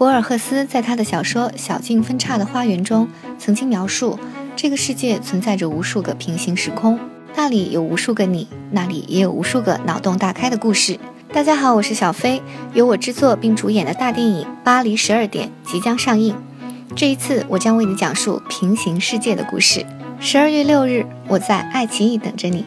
博尔赫斯在他的小说《小径分岔的花园》中曾经描述，这个世界存在着无数个平行时空，那里有无数个你，那里也有无数个脑洞大开的故事。大家好，我是小飞，由我制作并主演的大电影《巴黎12点》即将上映。这一次我将为你讲述平行世界的故事。12月6日，我在爱奇艺等着你。